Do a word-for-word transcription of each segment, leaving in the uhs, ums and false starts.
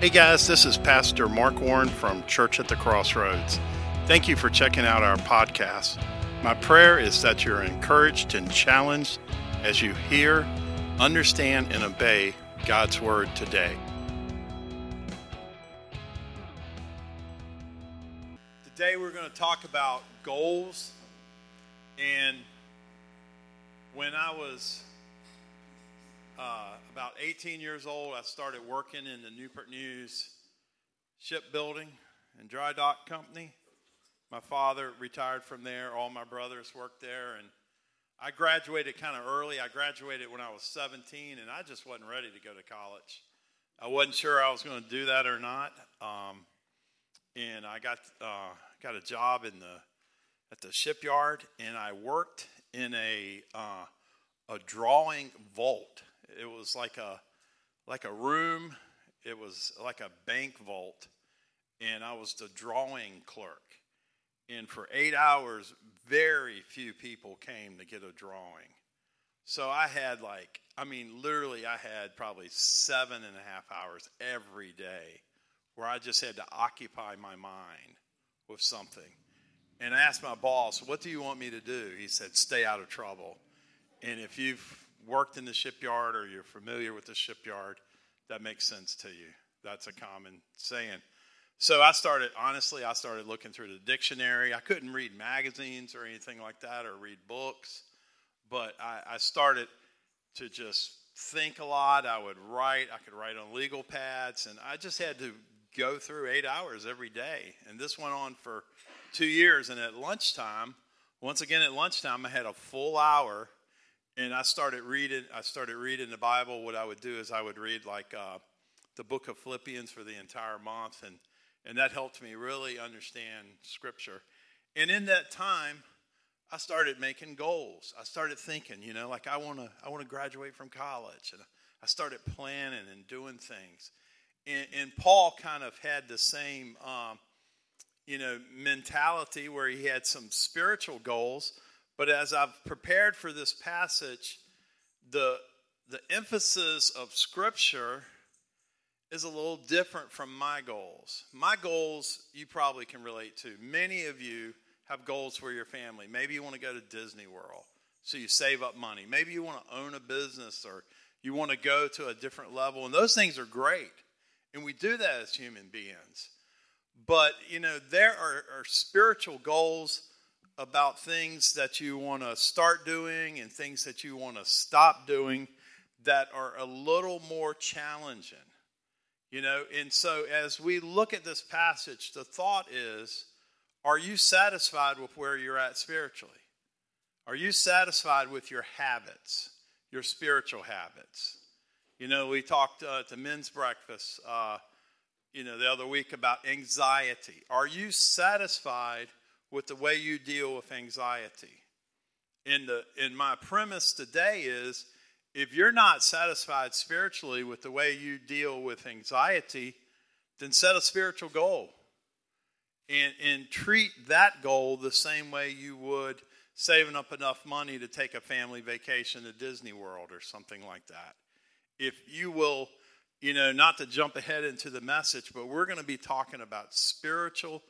Hey guys, this is Pastor Mark Warren from Church at the Crossroads. Thank you for checking out our podcast. My prayer is that you're encouraged and challenged as you hear, understand, and obey God's Word today. Today we're going to talk about goals. And when I was Uh, about eighteen years old, I started working in the Newport News Shipbuilding and Dry Dock Company. My father retired from there. All my brothers worked there. And I graduated kind of early. I graduated when I was seventeen, and I just wasn't ready to go to college. I wasn't sure I was going to do that or not. Um, and I got uh, got a job in the at the shipyard, and I worked in a uh, a drawing vault. It was like a like a room. It was like a bank vault, and I was the drawing clerk. And for eight hours, very few people came to get a drawing. So I had like, I mean, literally I had probably seven and a half hours every day where I just had to occupy my mind with something. And I asked my boss, "What do you want me to do?" He said, "Stay out of trouble." And if you've worked in the shipyard or you're familiar with the shipyard, that makes sense to you. That's a common saying. So I started, honestly, I started looking through the dictionary. I couldn't read magazines or anything like that or read books, but I, I started to just think a lot. I would write. I could write on legal pads, and I just had to go through eight hours every day. And this went on for two years, and at lunchtime, once again at lunchtime, I had a full hour. And I started reading. I started reading the Bible. What I would do is I would read like uh, the book of Philippians for the entire month, and and that helped me really understand Scripture. And in that time, I started making goals. I started thinking, you know, like I want to. I want to graduate from college, and I started planning and doing things. And, and Paul kind of had the same, um, you know, mentality where he had some spiritual goals. But as I've prepared for this passage, the the emphasis of Scripture is a little different from my goals. My goals, you probably can relate to. Many of you have goals for your family. Maybe you want to go to Disney World, so you save up money. Maybe you want to own a business, or you want to go to a different level. And those things are great, and we do that as human beings. But, you know, there are, are spiritual goals about things that you want to start doing and things that you want to stop doing that are a little more challenging, you know. And so as we look at this passage, the thought is, are you satisfied with where you're at spiritually? Are you satisfied with your habits, your spiritual habits? You know, we talked uh, at the men's breakfast, uh, you know, the other week about anxiety. Are you satisfied with the way you deal with anxiety? And the and my premise today is, if you're not satisfied spiritually with the way you deal with anxiety, then set a spiritual goal. And, and treat that goal the same way you would saving up enough money to take a family vacation to Disney World or something like that. If you will, you know, not to jump ahead into the message, but we're going to be talking about spiritual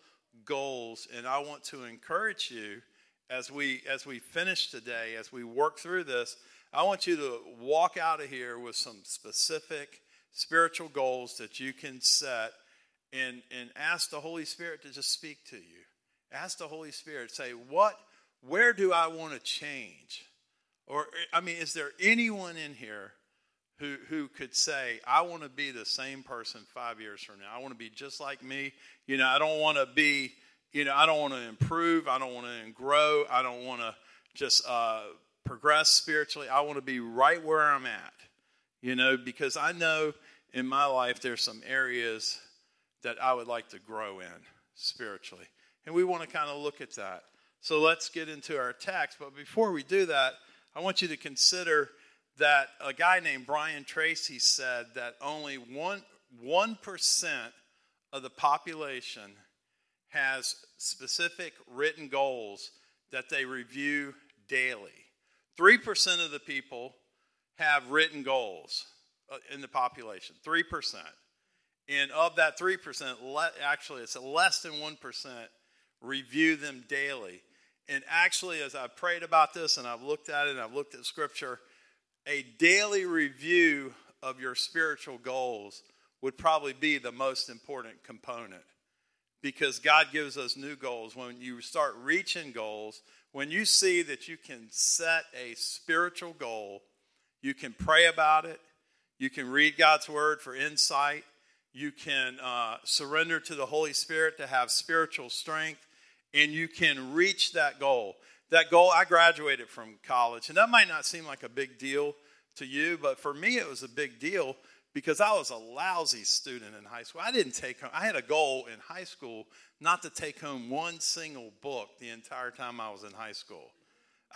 goals, and I want to encourage you as we as we finish today, as we work through this, I want you to walk out of here with some specific spiritual goals that you can set, and and ask the Holy Spirit to just speak to you. Ask the Holy Spirit, say, what, where do I want to change? Or, I mean, is there anyone in here Who, who could say, I want to be the same person five years from now? I want to be just like me. You know, I don't want to be, you know, I don't want to improve. I don't want to grow. I don't want to just uh, progress spiritually. I want to be right where I'm at, you know, because I know in my life there's some areas that I would like to grow in spiritually. And we want to kind of look at that. So let's get into our text. But before we do that, I want you to consider that a guy named Brian Tracy said that only one, one percent of the population has specific written goals that they review daily. three percent of the people have written goals in the population, three percent. And of that three percent, le- actually it's less than one percent review them daily. And actually, as I've prayed about this and I've looked at it and I've looked at Scripture, a daily review of your spiritual goals would probably be the most important component, because God gives us new goals. When you start reaching goals, when you see that you can set a spiritual goal, you can pray about it, you can read God's Word for insight, you can uh, surrender to the Holy Spirit to have spiritual strength, and you can reach that goal. That goal, I graduated from college, and that might not seem like a big deal to you, but for me it was a big deal because I was a lousy student in high school. I didn't take home, I had a goal in high school not to take home one single book the entire time I was in high school.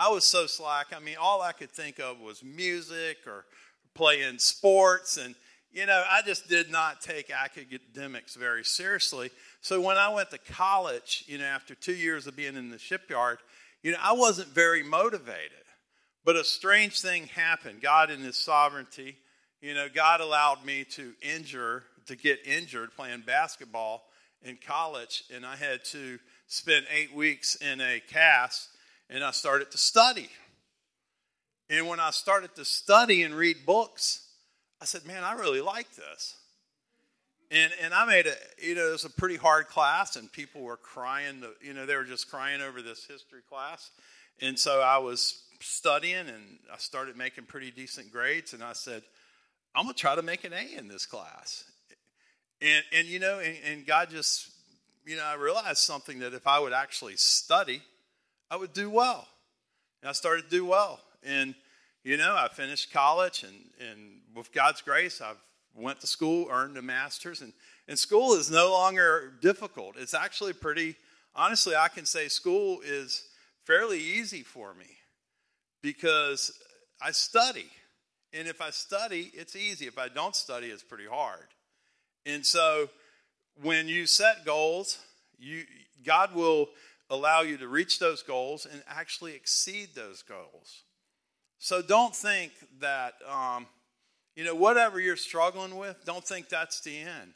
I was so slack. I mean, all I could think of was music or playing sports, and you know, I just did not take academics very seriously. So when I went to college, you know, after two years of being in the shipyard, you know, I wasn't very motivated. But a strange thing happened. God in His sovereignty, you know, God allowed me to injure, to get injured playing basketball in college. And I had to spend eight weeks in a cast, and I started to study. And when I started to study and read books, I said, man, I really like this. And and I made a, you know, it was a pretty hard class, and people were crying, the, you know, they were just crying over this history class. And so I was studying, and I started making pretty decent grades, and I said, I'm going to try to make an A in this class. And, and you know, and, and God just, you know, I realized something, that if I would actually study, I would do well. And I started to do well. And you know, I finished college, and, and with God's grace, I've went to school, earned a master's, and, and school is no longer difficult. It's actually pretty, honestly, I can say school is fairly easy for me because I study. And if I study, it's easy. If I don't study, it's pretty hard. And so when you set goals, you God will allow you to reach those goals and actually exceed those goals. So don't think that, um, you know, whatever you're struggling with, don't think that's the end.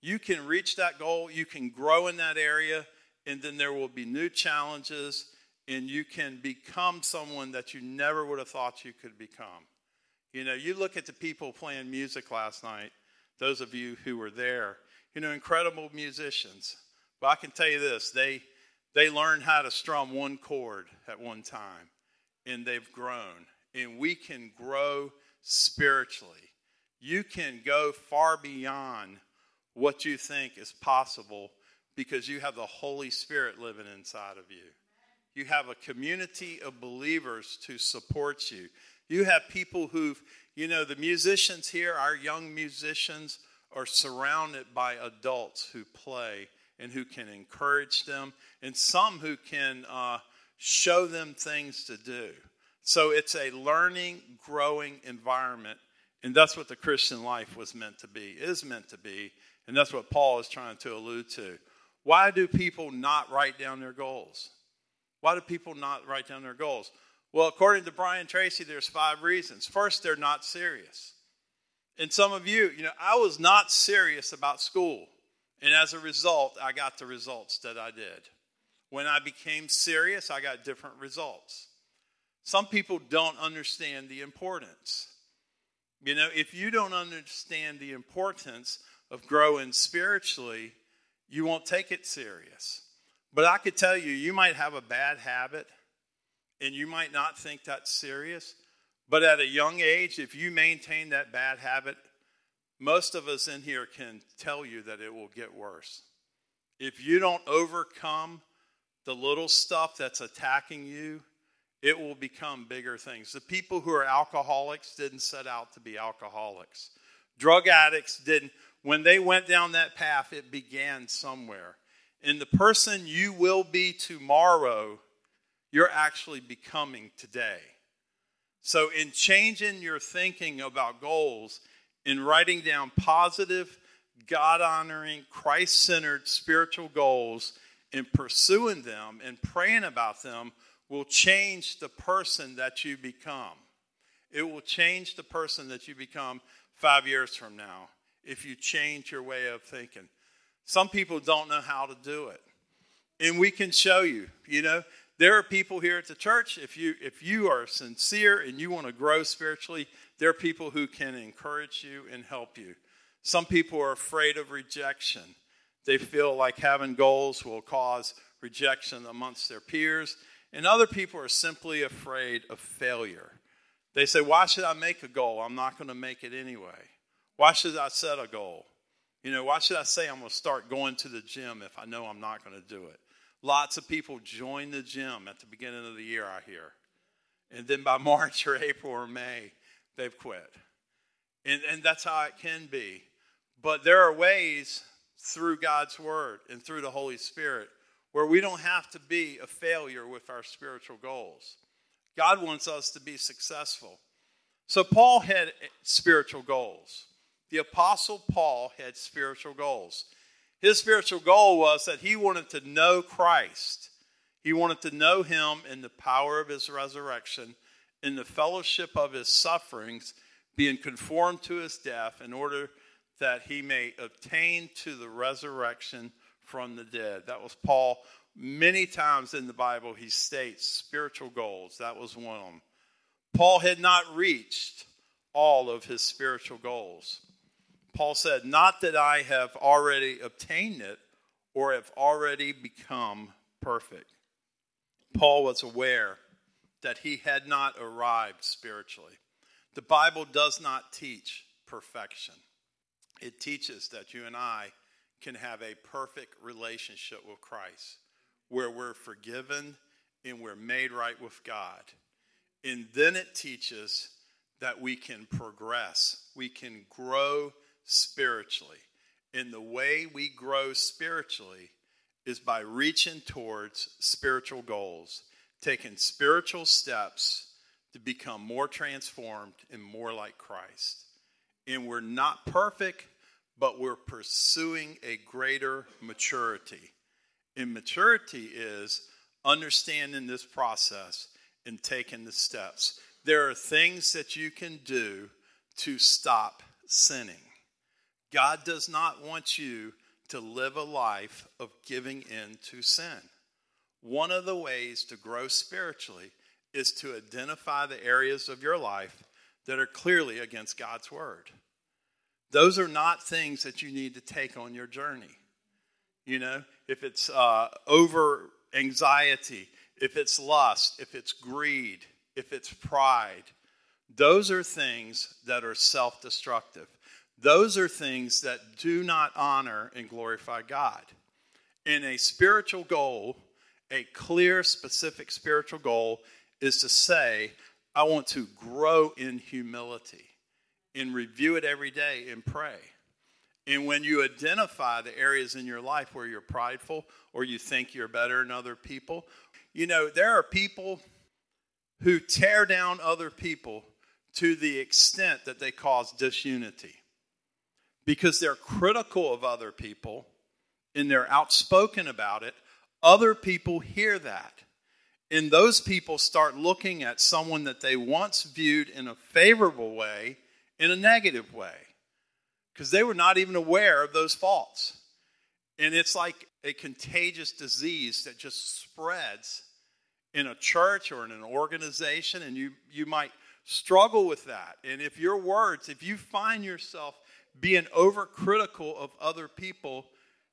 You can reach that goal. You can grow in that area, and then there will be new challenges, and you can become someone that you never would have thought you could become. You know, you look at the people playing music last night, those of you who were there, you know, incredible musicians. But I can tell you this, they they learned how to strum one chord at one time, and they've grown. And we can grow spiritually. You can go far beyond what you think is possible because you have the Holy Spirit living inside of you. You have a community of believers to support you. You have people who've, you know, the musicians here, our young musicians, are surrounded by adults who play and who can encourage them, and some who can uh, show them things to do. So it's a learning, growing environment, and that's what the Christian life was meant to be, is meant to be, and that's what Paul is trying to allude to. Why do people not write down their goals? Why do people not write down their goals? Well, according to Brian Tracy, there's five reasons. First, they're not serious. And some of you, you know, I was not serious about school, and as a result, I got the results that I did. When I became serious, I got different results. Some people don't understand the importance. You know, if you don't understand the importance of growing spiritually, you won't take it serious. But I could tell you, you might have a bad habit, and you might not think that's serious. But at a young age, if you maintain that bad habit, most of us in here can tell you that it will get worse. If you don't overcome the little stuff that's attacking you, it will become bigger things. The people who are alcoholics didn't set out to be alcoholics. Drug addicts didn't. When they went down that path, it began somewhere. And the person you will be tomorrow, you're actually becoming today. So in changing your thinking about goals, in writing down positive, God-honoring, Christ-centered spiritual goals, and pursuing them and praying about them, will change the person that you become. It will change the person that you become five years from now. if you change your way of thinking. Some people don't know how to do it. And we can show you, you know. There are people here at the church, if you if you are sincere and you want to grow spiritually, there are people who can encourage you and help you. Some people are afraid of rejection. They feel like having goals will cause rejection amongst their peers. And other people are simply afraid of failure. They say, why should I make a goal? I'm not going to make it anyway. Why should I set a goal? You know, why should I say I'm going to start going to the gym if I know I'm not going to do it? Lots of people join the gym at the beginning of the year, I hear. And then by March or April or May, they've quit. And, and that's how it can be. But there are ways through God's word and through the Holy Spirit where we don't have to be a failure with our spiritual goals. God wants us to be successful. So Paul had spiritual goals. The Apostle Paul had spiritual goals. His spiritual goal was that he wanted to know Christ. He wanted to know him in the power of his resurrection, in the fellowship of his sufferings, being conformed to his death in order that he may obtain to the resurrection from the dead. That was Paul. Many times in the Bible, he states spiritual goals. That was one of them. Paul had not reached all of his spiritual goals. Paul said, not that I have already obtained it or have already become perfect. Paul was aware that he had not arrived spiritually. The Bible does not teach perfection. It teaches that you and I can have a perfect relationship with Christ, where we're forgiven and we're made right with God. And then it teaches that we can progress, we can grow spiritually. And the way we grow spiritually is by reaching towards spiritual goals, taking spiritual steps to become more transformed and more like Christ. And we're not perfect, but we're pursuing a greater maturity. And maturity is understanding this process and taking the steps. There are things that you can do to stop sinning. God does not want you to live a life of giving in to sin. One of the ways to grow spiritually is to identify the areas of your life that are clearly against God's word. Those are not things that you need to take on your journey. You know, if it's uh, over anxiety, if it's lust, if it's greed, if it's pride, those are things that are self-destructive. Those are things that do not honor and glorify God. And a spiritual goal, a clear, specific spiritual goal, is to say, I want to grow in humility and review it every day and pray. And when you identify the areas in your life where you're prideful or you think you're better than other people, you know, there are people who tear down other people to the extent that they cause disunity. Because they're critical of other people and they're outspoken about it, other people hear that. And those people start looking at someone that they once viewed in a favorable way in a negative way. Because they were not even aware of those faults. And it's like a contagious disease that just spreads in a church or in an organization. And you, you might struggle with that. And if your words, if you find yourself being overcritical of other people,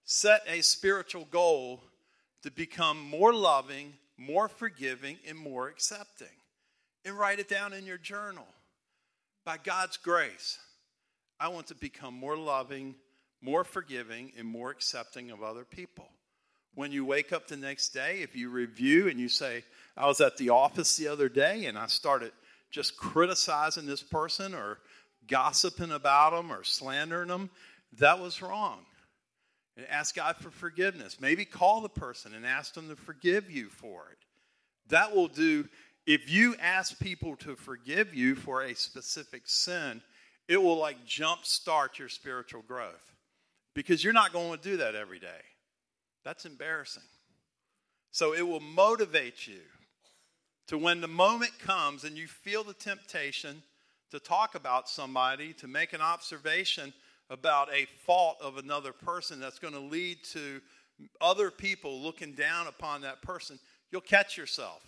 set a spiritual goal to become more loving, more forgiving, and more accepting. And write it down in your journal. By God's grace, I want to become more loving, more forgiving, and more accepting of other people. When you wake up the next day, if you review and you say, I was at the office the other day and I started just criticizing this person or gossiping about them or slandering them, that was wrong. And ask God for forgiveness. Maybe call the person and ask them to forgive you for it. That will do. If you ask people to forgive you for a specific sin, it will like jump start your spiritual growth, because you're not going to do that every day. That's embarrassing. So it will motivate you to, when the moment comes and you feel the temptation to talk about somebody, to make an observation about a fault of another person that's going to lead to other people looking down upon that person, you'll catch yourself.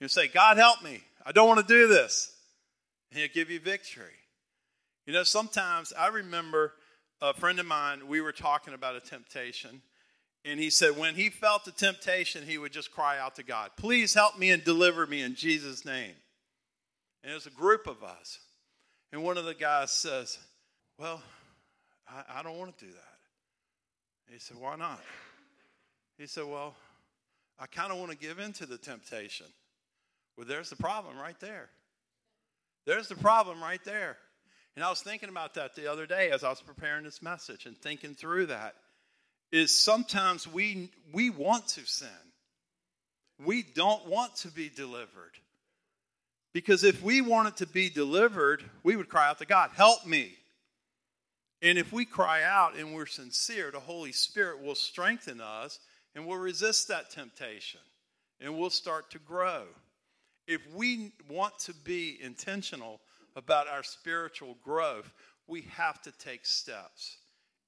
You'll say, God help me. I don't want to do this. And he'll give you victory. You know, sometimes I remember a friend of mine, we were talking about a temptation. And he said when he felt the temptation, he would just cry out to God, please help me and deliver me in Jesus' name. And there's a group of us. And one of the guys says, well, I, I don't want to do that. He said, why not? He said, well, I kind of want to give in to the temptation. Well, there's the problem right there. There's the problem right there. And I was thinking about that the other day as I was preparing this message and thinking through that. Is sometimes we we want to sin. We don't want to be delivered. Because if we wanted to be delivered, we would cry out to God, help me. And if we cry out and we're sincere, the Holy Spirit will strengthen us and we'll resist that temptation. And we'll start to grow. If we want to be intentional about our spiritual growth, we have to take steps.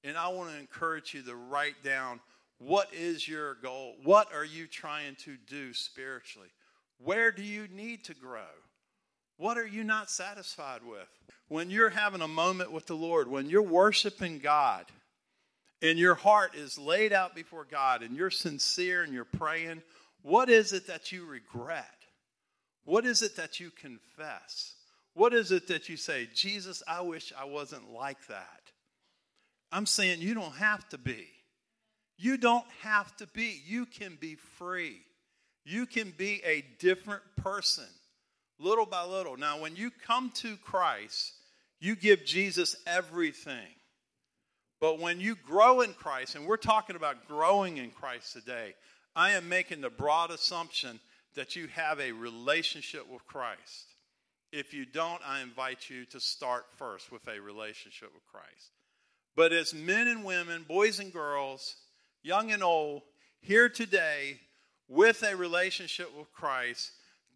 And I want to encourage you to write down, what is your goal? What are you trying to do spiritually? Where do you need to grow? What are you not satisfied with? When you're having a moment with the Lord, when you're worshiping God, and your heart is laid out before God, and you're sincere and you're praying, what is it that you regret? What is it that you confess? What is it that you say, Jesus, I wish I wasn't like that? I'm saying you don't have to be. You don't have to be. You can be free. You can be a different person, little by little. Now, when you come to Christ, you give Jesus everything. But when you grow in Christ, and we're talking about growing in Christ today, I am making the broad assumption that you have a relationship with Christ. If you don't, I invite you to start first with a relationship with Christ. But as men and women, boys and girls, young and old, here today with a relationship with Christ,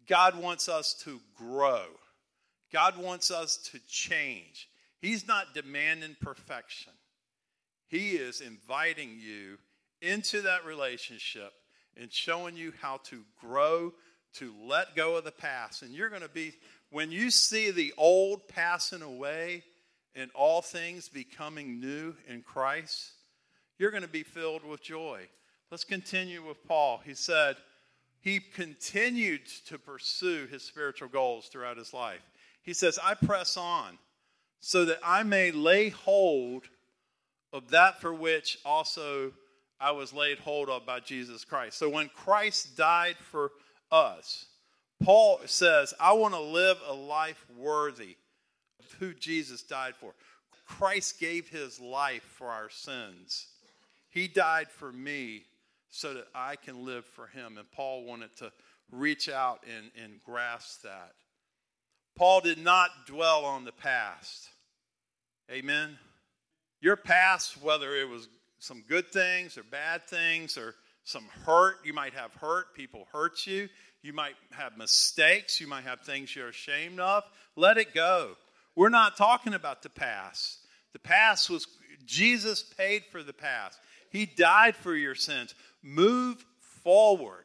God wants us to grow. God wants us to change. He's not demanding perfection. He is inviting you into that relationship and showing you how to grow, to let go of the past. And you're going to be, when you see the old passing away, in all things becoming new in Christ, you're going to be filled with joy. Let's continue with Paul. He said he continued to pursue his spiritual goals throughout his life. He says, I press on so that I may lay hold of that for which also I was laid hold of by Jesus Christ. So when Christ died for us, Paul says, I want to live a life worthy who Jesus died for. Christ gave his life for our sins. He died for me so that I can live for him. And Paul wanted to reach out and, and grasp that. Paul did not dwell on the past. Amen? Your past, whether it was some good things or bad things or some hurt, you might have hurt, people hurt you. You might have mistakes. You might have things you're ashamed of. Let it go. We're not talking about the past. The past was, Jesus paid for the past. He died for your sins. Move forward.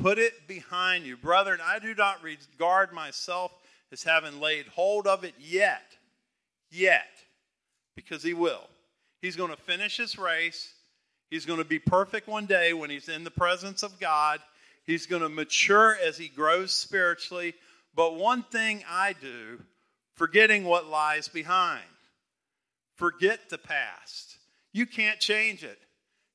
Put it behind you. Brethren, I do not regard myself as having laid hold of it yet. Yet. Because he will. He's going to finish his race. He's going to be perfect one day when he's in the presence of God. He's going to mature as he grows spiritually. But one thing I do, forgetting what lies behind. Forget the past. You can't change it.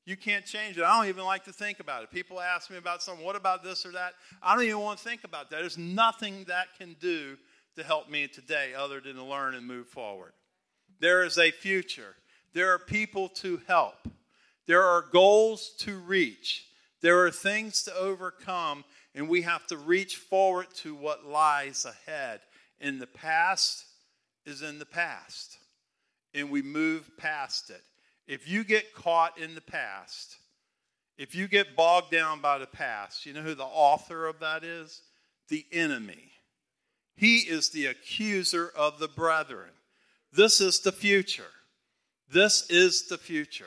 You can't change it. I don't even like to think about it. People ask me about something. What about this or that? I don't even want to think about that. There's nothing that can do to help me today other than to learn and move forward. There is a future. There are people to help. There are goals to reach. There are things to overcome, and we have to reach forward to what lies ahead. In the past is in the past, and we move past it. If you get caught in the past, if you get bogged down by the past, you know who the author of that is? The enemy. He is the accuser of the brethren. This is the future. This is the future.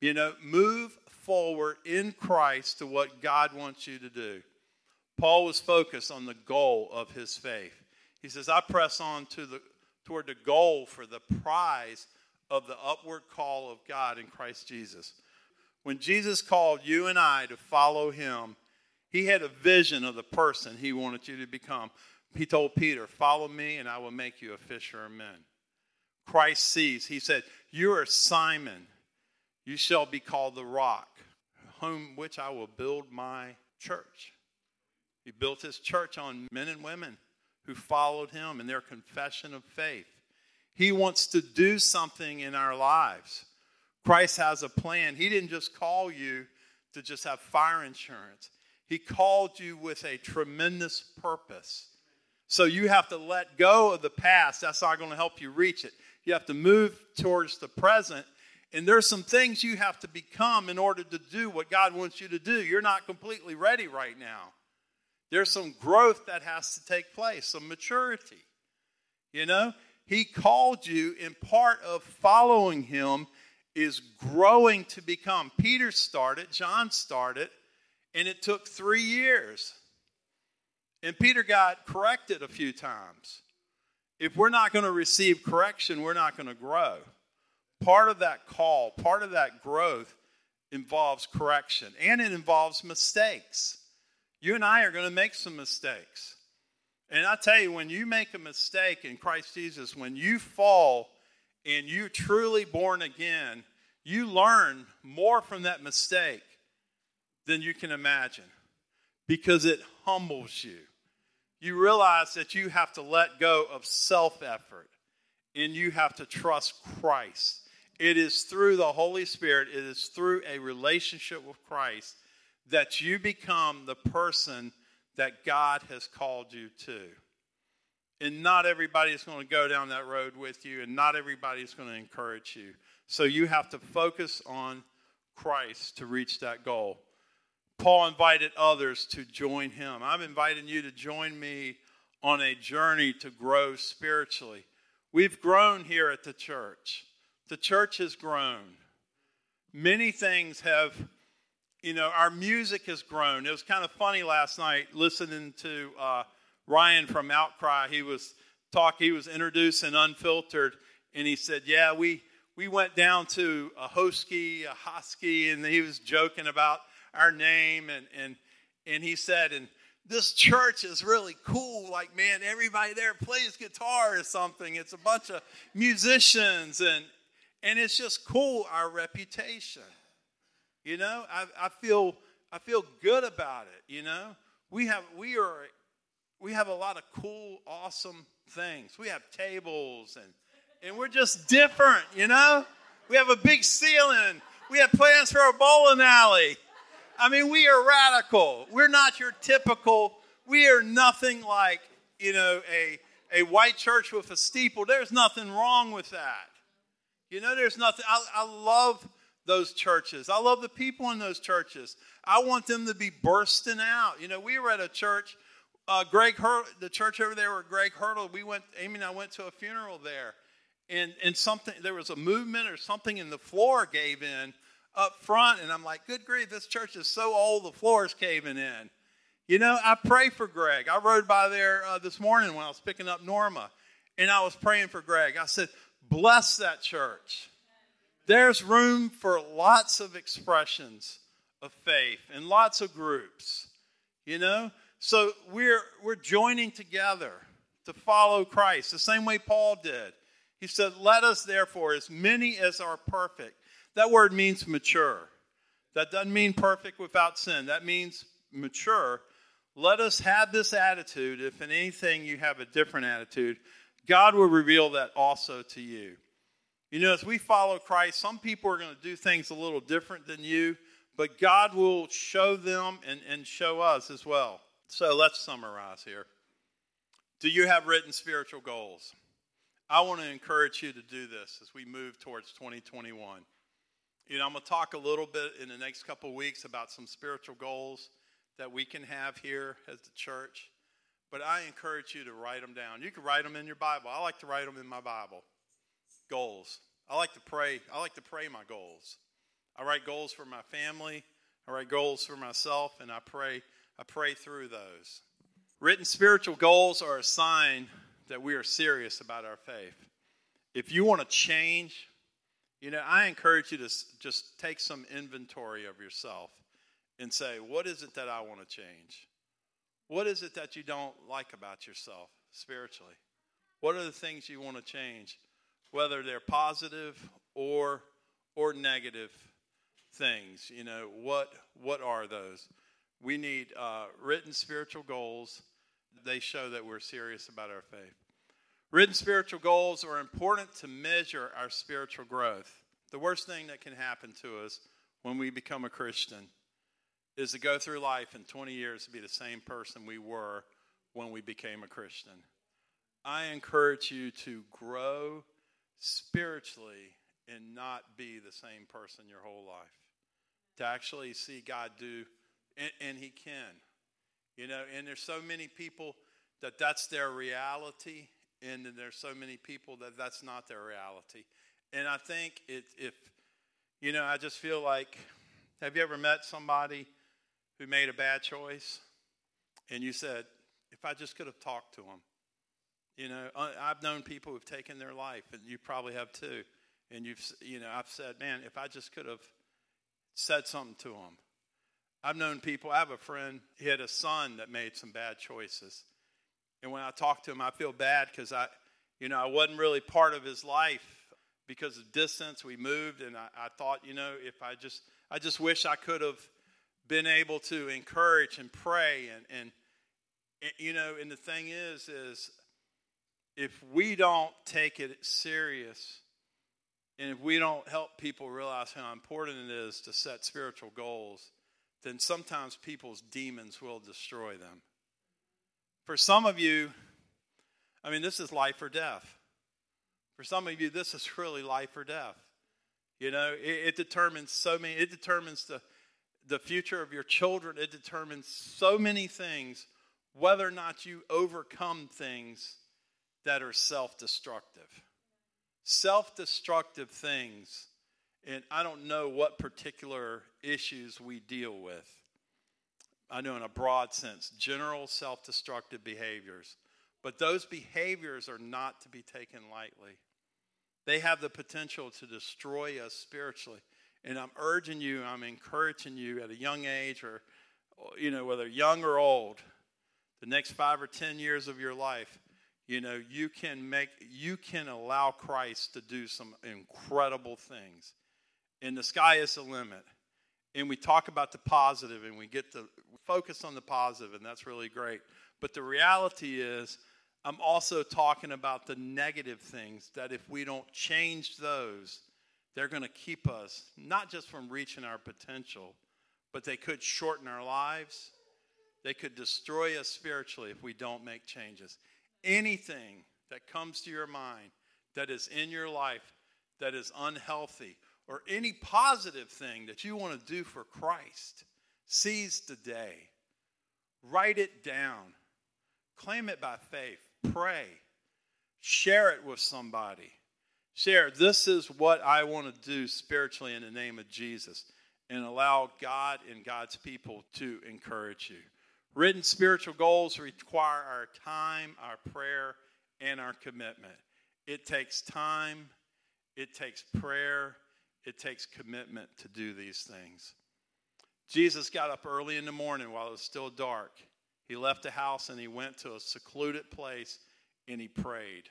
You know, move forward in Christ to what God wants you to do. Paul was focused on the goal of his faith. He says, I press on to the toward the goal for the prize of the upward call of God in Christ Jesus. When Jesus called you and I to follow him, he had a vision of the person he wanted you to become. He told Peter, follow me and I will make you a fisher of men. Christ sees. He said, you are Simon. You shall be called the rock, whom which I will build my church. He built his church on men and women who followed him in their confession of faith. He wants to do something in our lives. Christ has a plan. He didn't just call you to just have fire insurance. He called you with a tremendous purpose. So you have to let go of the past. That's not going to help you reach it. You have to move towards the present. And there's some things you have to become in order to do what God wants you to do. You're not completely ready right now. There's some growth that has to take place, some maturity. You know, he called you, and part of following him is growing to become. Peter started, John started, and it took three years. And Peter got corrected a few times. If we're not going to receive correction, we're not going to grow. Part of that call, part of that growth involves correction, and it involves mistakes. You and I are going to make some mistakes. And I tell you, when you make a mistake in Christ Jesus, when you fall and you're truly born again, you learn more from that mistake than you can imagine, because it humbles you. You realize that you have to let go of self-effort, and you have to trust Christ. It is through the Holy Spirit, it is through a relationship with Christ that you become the person that God has called you to. And not everybody is going to go down that road with you, and not everybody is going to encourage you. So you have to focus on Christ to reach that goal. Paul invited others to join him. I'm inviting you to join me on a journey to grow spiritually. We've grown here at the church. The church has grown. Many things have, you know, our music has grown. It was kind of funny last night listening to uh, Ryan from Outcry. He was talking, he was introducing Unfiltered, and he said, yeah, we, we went down to Ahoskie, Ahoskie, and he was joking about our name, and and and he said, and this church is really cool. Like, man, everybody there plays guitar or something. It's a bunch of musicians, and and it's just cool, our reputation. You know, I, I feel I feel good about it. You know, we have we are we have a lot of cool, awesome things. We have tables, and and we're just different. You know, we have a big ceiling. We have plans for a bowling alley. I mean, we are radical. We're not your typical. We are nothing like, you know, a a white church with a steeple. There's nothing wrong with that. You know, there's nothing. I, I love those churches. I love the people in those churches. I want them to be bursting out. You know, we were at a church, uh, Greg Hurdle, the church over there where Greg Hurdle, we went, Amy and I went to a funeral there. And, and something, there was a movement or something, and the floor gave in up front, and I'm like, good grief, this church is so old, the floor's caving in. You know, I pray for Greg. I rode by there uh, this morning when I was picking up Norma, and I was praying for Greg. I said, bless that church. There's room for lots of expressions of faith and lots of groups, you know? So we're we're joining together to follow Christ, the same way Paul did. He said, let us therefore, as many as are perfect. That word means mature. That doesn't mean perfect without sin. That means mature. Let us have this attitude. If in anything you have a different attitude, God will reveal that also to you. You know, as we follow Christ, some people are going to do things a little different than you, but God will show them and, and show us as well. So let's summarize here. Do you have written spiritual goals? I want to encourage you to do this as we move towards twenty twenty-one. You know, I'm going to talk a little bit in the next couple of weeks about some spiritual goals that we can have here as the church. But I encourage you to write them down. You can write them in your Bible. I like to write them in my Bible. Goals. I like to pray. I like to pray my goals. I write goals for my family. I write goals for myself, and I pray. I pray through those. Written spiritual goals are a sign that we are serious about our faith. If you want to change, you know, I encourage you to just take some inventory of yourself and say, what is it that I want to change? What is it that you don't like about yourself spiritually? What are the things you want to change, whether they're positive or or negative things? You know, what what are those? We need uh, written spiritual goals. They show that we're serious about our faith. Written spiritual goals are important to measure our spiritual growth. The worst thing that can happen to us when we become a Christian is to go through life in twenty years to be the same person we were when we became a Christian. I encourage you to grow spiritually and not be the same person your whole life. To actually see God do, and, and He can. You know, and there's so many people that that's their reality, and there's so many people that that's not their reality. And I think it, if, you know, I just feel like, have you ever met somebody who made a bad choice? And you said, if I just could have talked to them. You know, I've known people who've taken their life, and you probably have too. And you've, you know, I've said, man, if I just could have said something to them. I've known people, I have a friend, he had a son that made some bad choices. And when I talk to him, I feel bad because I, you know, I wasn't really part of his life because of distance. We moved, and I, I thought, you know, if I just, I just wish I could have been able to encourage and pray. And, and, and you know, and the thing is, is if we don't take it serious, and if we don't help people realize how important it is to set spiritual goals, then sometimes people's demons will destroy them. For some of you, I mean, this is life or death. For some of you, this is really life or death. You know, it, it determines so many, it determines the, the future of your children. It determines so many things, whether or not you overcome things that are self-destructive. Self-destructive things. And I don't know what particular issues we deal with. I know in a broad sense, general self-destructive behaviors. But those behaviors are not to be taken lightly. They have the potential to destroy us spiritually. And I'm urging you, I'm encouraging you at a young age, or, you know, whether young or old, the next five or ten years of your life, you know, you can make, you can allow Christ to do some incredible things. And the sky is the limit. And we talk about the positive, and we get to focus on the positive, and that's really great. But the reality is, I'm also talking about the negative things that if we don't change those, they're going to keep us not just from reaching our potential, but they could shorten our lives. They could destroy us spiritually if we don't make changes. Anything that comes to your mind that is in your life that is unhealthy, or any positive thing that you want to do for Christ, seize the day. Write it down. Claim it by faith. Pray. Share it with somebody. Share, this is what I want to do spiritually in the name of Jesus. And allow God and God's people to encourage you. Written spiritual goals require our time, our prayer, and our commitment. It takes time. It takes prayer. It takes commitment to do these things. Jesus got up early in the morning while it was still dark. He left the house and he went to a secluded place and he prayed.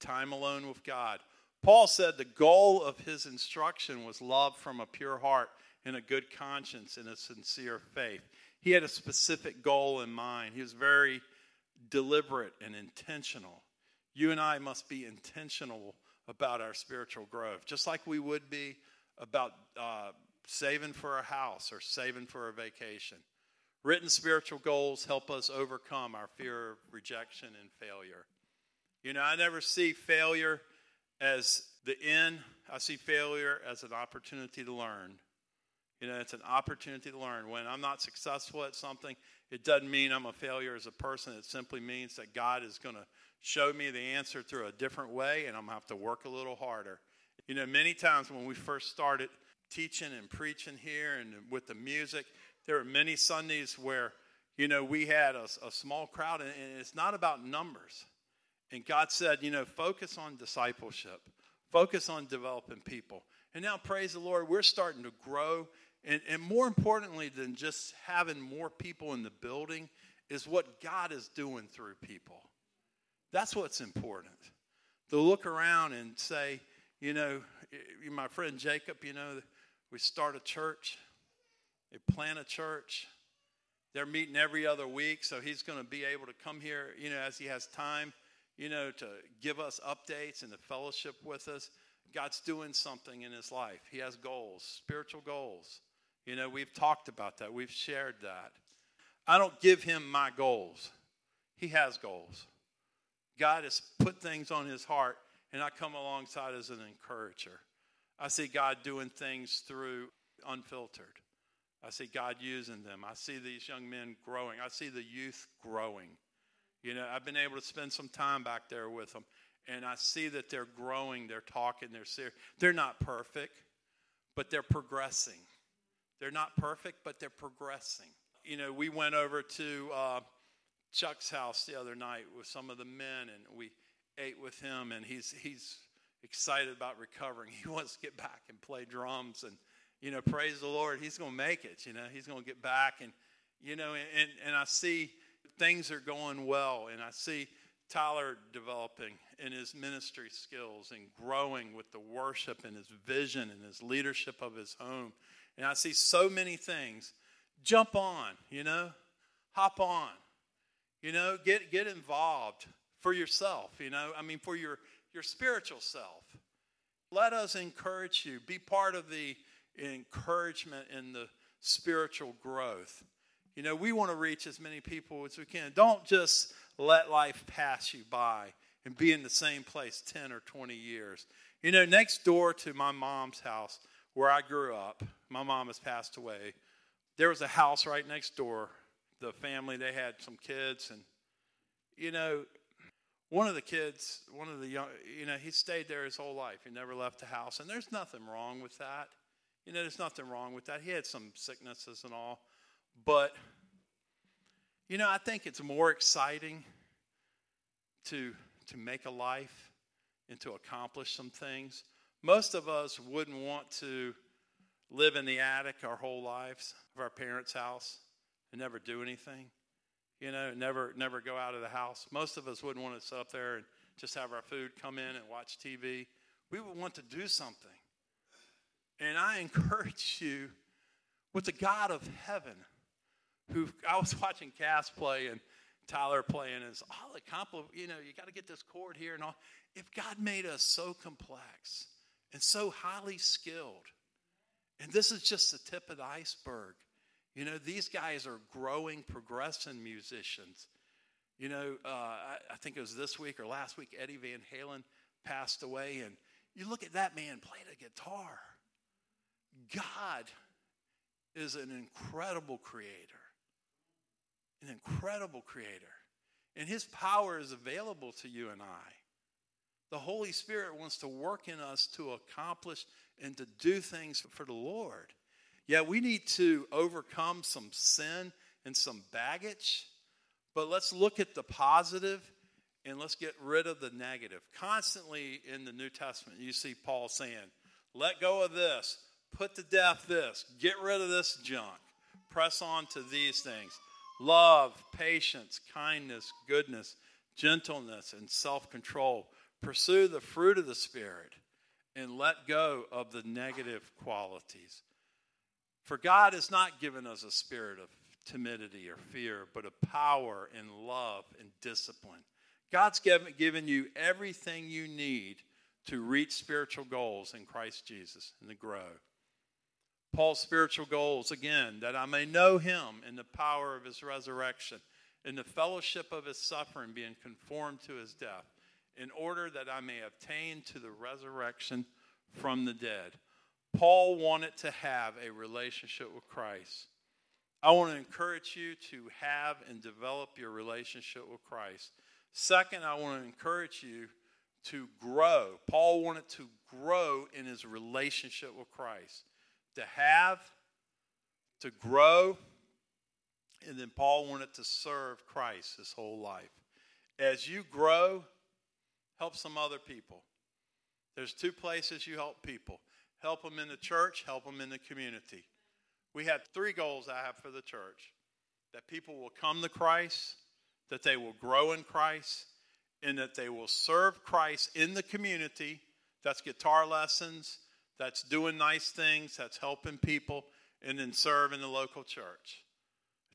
Time alone with God. Paul said the goal of his instruction was love from a pure heart and a good conscience and a sincere faith. He had a specific goal in mind. He was very deliberate and intentional. You and I must be intentional about our spiritual growth, just like we would be about uh, saving for a house or saving for a vacation. Written spiritual goals help us overcome our fear of rejection and failure. You know, I never see failure as the end. I see failure as an opportunity to learn. You know, it's an opportunity to learn. When I'm not successful at something, it doesn't mean I'm a failure as a person. It simply means that God is going to show me the answer through a different way, and I'm going to have to work a little harder. You know, many times when we first started teaching and preaching here and with the music, there were many Sundays where, you know, we had a, a small crowd, and it's not about numbers. And God said, you know, focus on discipleship. Focus on developing people. And now, praise the Lord, we're starting to grow. And, and more importantly than just having more people in the building is what God is doing through people. That's what's important. To look around and say, you know, my friend Jacob, you know, we start a church. They plant a church. They're meeting every other week, so he's going to be able to come here, you know, as he has time, you know, to give us updates and to fellowship with us. God's doing something in his life. He has goals, spiritual goals. You know, we've talked about that. We've shared that. I don't give him my goals. He has goals. God has put things on his heart, and I come alongside as an encourager. I see God doing things through Unfiltered. I see God using them. I see these young men growing. I see the youth growing. You know, I've been able to spend some time back there with them, and I see that they're growing, they're talking, they're serious. They're not perfect, but they're progressing. They're not perfect, but they're progressing. You know, we went over to uh, Chuck's house the other night with some of the men, and we ate with him, and he's he's excited about recovering. He wants to get back and play drums, and, you know, praise the Lord, he's going to make it, you know. He's going to get back, and, you know, and, and I see things are going well, and I see Tyler developing in his ministry skills and growing with the worship and his vision and his leadership of his home. And I see so many things. Jump on, you know, hop on, you know, get get involved for yourself, you know, I mean, for your, your spiritual self. Let us encourage you. Be part of the encouragement in the spiritual growth. You know, we want to reach as many people as we can. Don't just let life pass you by and be in the same place ten or twenty years. You know, next door to my mom's house where I grew up, my mom has passed away, there was a house right next door. The family, they had some kids. And, you know, one of the kids, one of the young, you know, he stayed there his whole life. He never left the house. And there's nothing wrong with that. You know, there's nothing wrong with that. He had some sicknesses and all. But, you know, I think it's more exciting to to make a life and to accomplish some things. Most of us wouldn't want to live in the attic our whole lives of our parents' house and never do anything, you know, never never go out of the house. Most of us wouldn't want to sit up there and just have our food, come in and watch T V. We would want to do something. And I encourage you with the God of heaven, who I was watching Cass play and Tyler play, and it's all the compli- you know, you got to get this chord here and all. If God made us so complex and so highly skilled, and this is just the tip of the iceberg, you know, these guys are growing, progressing musicians. You know, uh, I, I think it was this week or last week, Eddie Van Halen passed away, and you look at that man play the guitar. God is an incredible creator, an incredible creator. And his power is available to you and I. The Holy Spirit wants to work in us to accomplish and to do things for the Lord. Yeah, we need to overcome some sin and some baggage, but let's look at the positive and let's get rid of the negative. Constantly in the New Testament, you see Paul saying, let go of this. Put to death this. Get rid of this junk. Press on to these things. Love, patience, kindness, goodness, gentleness, and self-control. Pursue the fruit of the Spirit and let go of the negative qualities. For God has not given us a spirit of timidity or fear, but of power and love and discipline. God's given you everything you need to reach spiritual goals in Christ Jesus and to grow. Paul's spiritual goals, again, that I may know him in the power of his resurrection, in the fellowship of his suffering, being conformed to his death, in order that I may obtain to the resurrection from the dead. Paul wanted to have a relationship with Christ. I want to encourage you to have and develop your relationship with Christ. Second, I want to encourage you to grow. Paul wanted to grow in his relationship with Christ. To have, to grow, and then Paul wanted to serve Christ his whole life. As you grow, help some other people. There's two places you help people. Help them in the church, help them in the community. We had three goals I have for the church. That people will come to Christ, that they will grow in Christ, and that they will serve Christ in the community. That's guitar lessons, that's doing nice things, that's helping people, and then serve in the local church.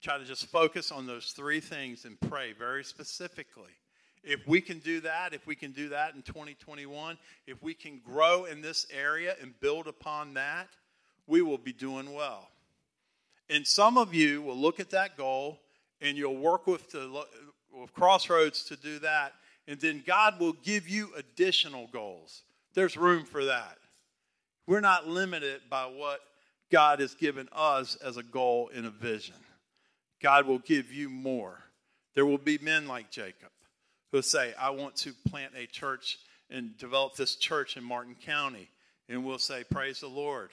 Try to just focus on those three things and pray very specifically. If we can do that, if we can do that in twenty twenty-one, if we can grow in this area and build upon that, we will be doing well. And some of you will look at that goal and you'll work with the with Crossroads to do that. And then God will give you additional goals. There's room for that. We're not limited by what God has given us as a goal and a vision. God will give you more. There will be men like Jacob who say, I want to plant a church and develop this church in Martin County. And we'll say, praise the Lord.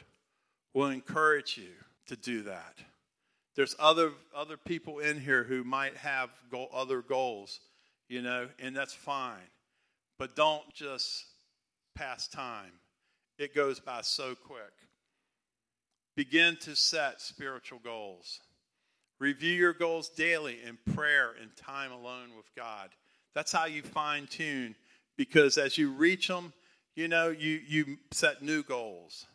We'll encourage you to do that. There's other other people in here who might have goal, other goals, you know, and that's fine. But don't just pass time. It goes by so quick. Begin to set spiritual goals. Review your goals daily in prayer and time alone with God. That's how you fine-tune, because as you reach them, you know, you, you set new goals.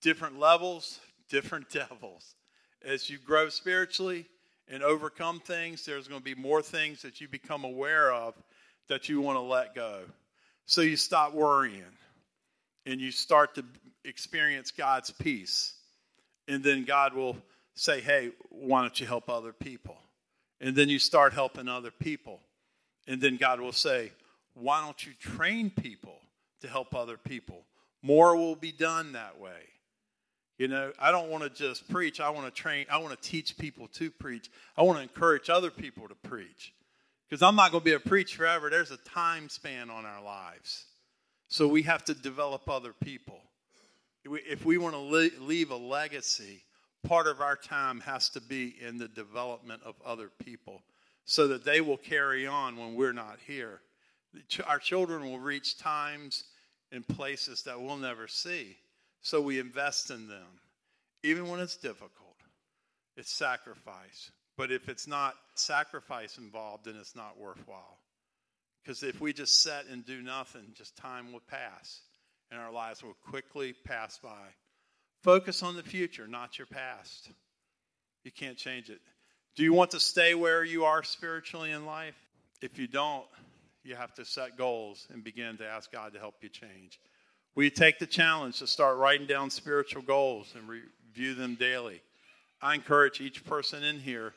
Different levels, different devils. As you grow spiritually and overcome things, there's going to be more things that you become aware of that you want to let go. So you stop worrying, and you start to experience God's peace. And then God will say, hey, why don't you help other people? And then you start helping other people. And then God will say, why don't you train people to help other people? More will be done that way. You know, I don't want to just preach. I want to train. I want to teach people to preach. I want to encourage other people to preach. Because I'm not going to be a preacher forever. There's a time span on our lives. So we have to develop other people. If we want to leave a legacy, part of our time has to be in the development of other people so that they will carry on when we're not here. Our children will reach times and places that we'll never see, so we invest in them. Even when it's difficult, it's sacrifice. But if it's not sacrifice involved, then it's not worthwhile. Because if we just sit and do nothing, just time will pass, and our lives will quickly pass by. Focus on the future, not your past. You can't change it. Do you want to stay where you are spiritually in life? If you don't, you have to set goals and begin to ask God to help you change. Will you take the challenge to start writing down spiritual goals and review them daily? I encourage each person in here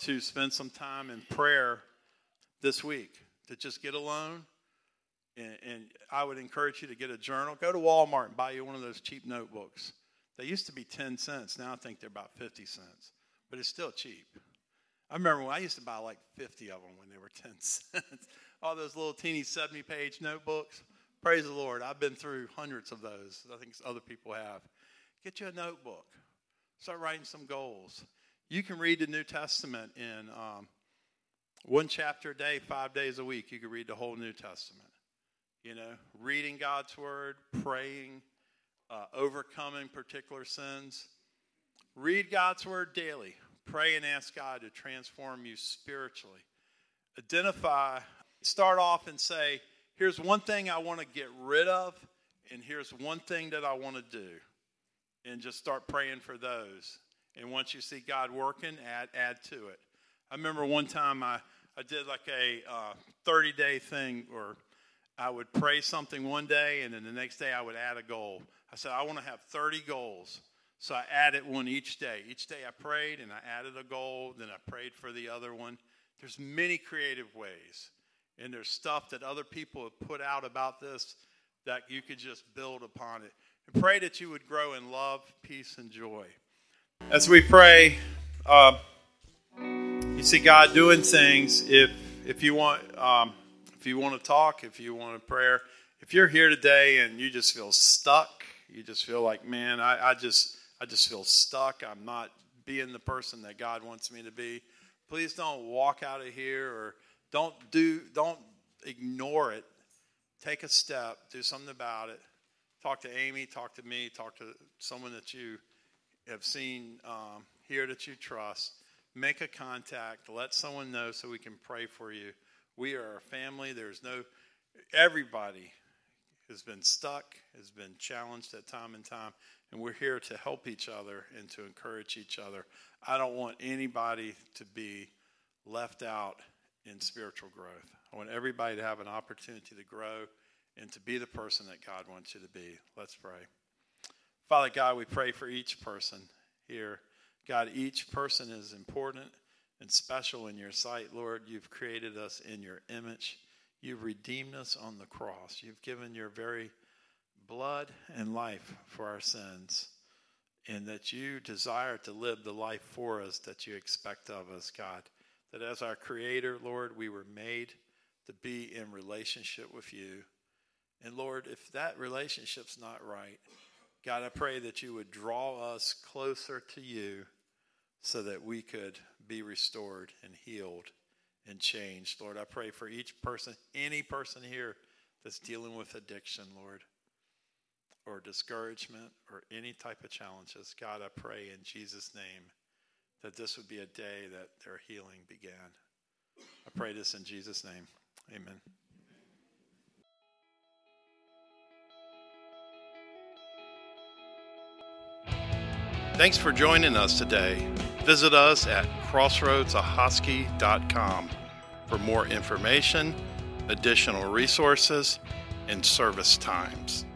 to spend some time in prayer this week, to just get alone. And, and I would encourage you to get a journal. Go to Walmart and buy you one of those cheap notebooks. They used to be ten cents. Now I think they're about fifty cents. But it's still cheap. I remember when I used to buy like fifty of them when they were ten cents. All those little teeny seventy-page notebooks. Praise the Lord. I've been through hundreds of those. I think other people have. Get you a notebook. Start writing some goals. You can read the New Testament in um, one chapter a day, five days a week. You can read the whole New Testament. You know, reading God's Word, praying, Uh, overcoming particular sins. Read God's Word daily. Pray and ask God to transform you spiritually. Identify. Start off and say, here's one thing I want to get rid of, and here's one thing that I want to do. And just start praying for those. And once you see God working, add add to it. I remember one time I, I did like a uh, thirty-day thing, or I would pray something one day, and then the next day I would add a goal. I said, I want to have thirty goals. So I added one each day. Each day I prayed and I added a goal. Then I prayed for the other one. There's many creative ways. And there's stuff that other people have put out about this that you could just build upon it. And pray that you would grow in love, peace, and joy. As we pray, um, you see God doing things. If if you want, um, If you want to talk, if you want a prayer, if you're here today and you just feel stuck, you just feel like, man, I, I just I just feel stuck. I'm not being the person that God wants me to be. Please don't walk out of here or don't do don't ignore it. Take a step, do something about it. Talk to Amy, talk to me, talk to someone that you have seen um, here that you trust. Make a contact. Let someone know so we can pray for you. We are a family. There's no, everybody has been stuck, has been challenged at time and time, and we're here to help each other and to encourage each other. I don't want anybody to be left out in spiritual growth. I want everybody to have an opportunity to grow and to be the person that God wants you to be. Let's pray. Father God, we pray for each person here. God, each person is important and special in your sight, Lord. You've created us in your image. You've redeemed us on the cross. You've given your very blood and life for our sins, and that you desire to live the life for us that you expect of us, God. That as our Creator, Lord, we were made to be in relationship with you. And Lord, if that relationship's not right, God, I pray that you would draw us closer to you so that we could be restored and healed and changed. Lord, I pray for each person, any person here that's dealing with addiction, Lord, or discouragement or any type of challenges. God, I pray in Jesus' name that this would be a day that their healing began. I pray this in Jesus' name. Amen. Thanks for joining us today. Visit us at Crossroads Ahoskie dot com for more information, additional resources, and service times.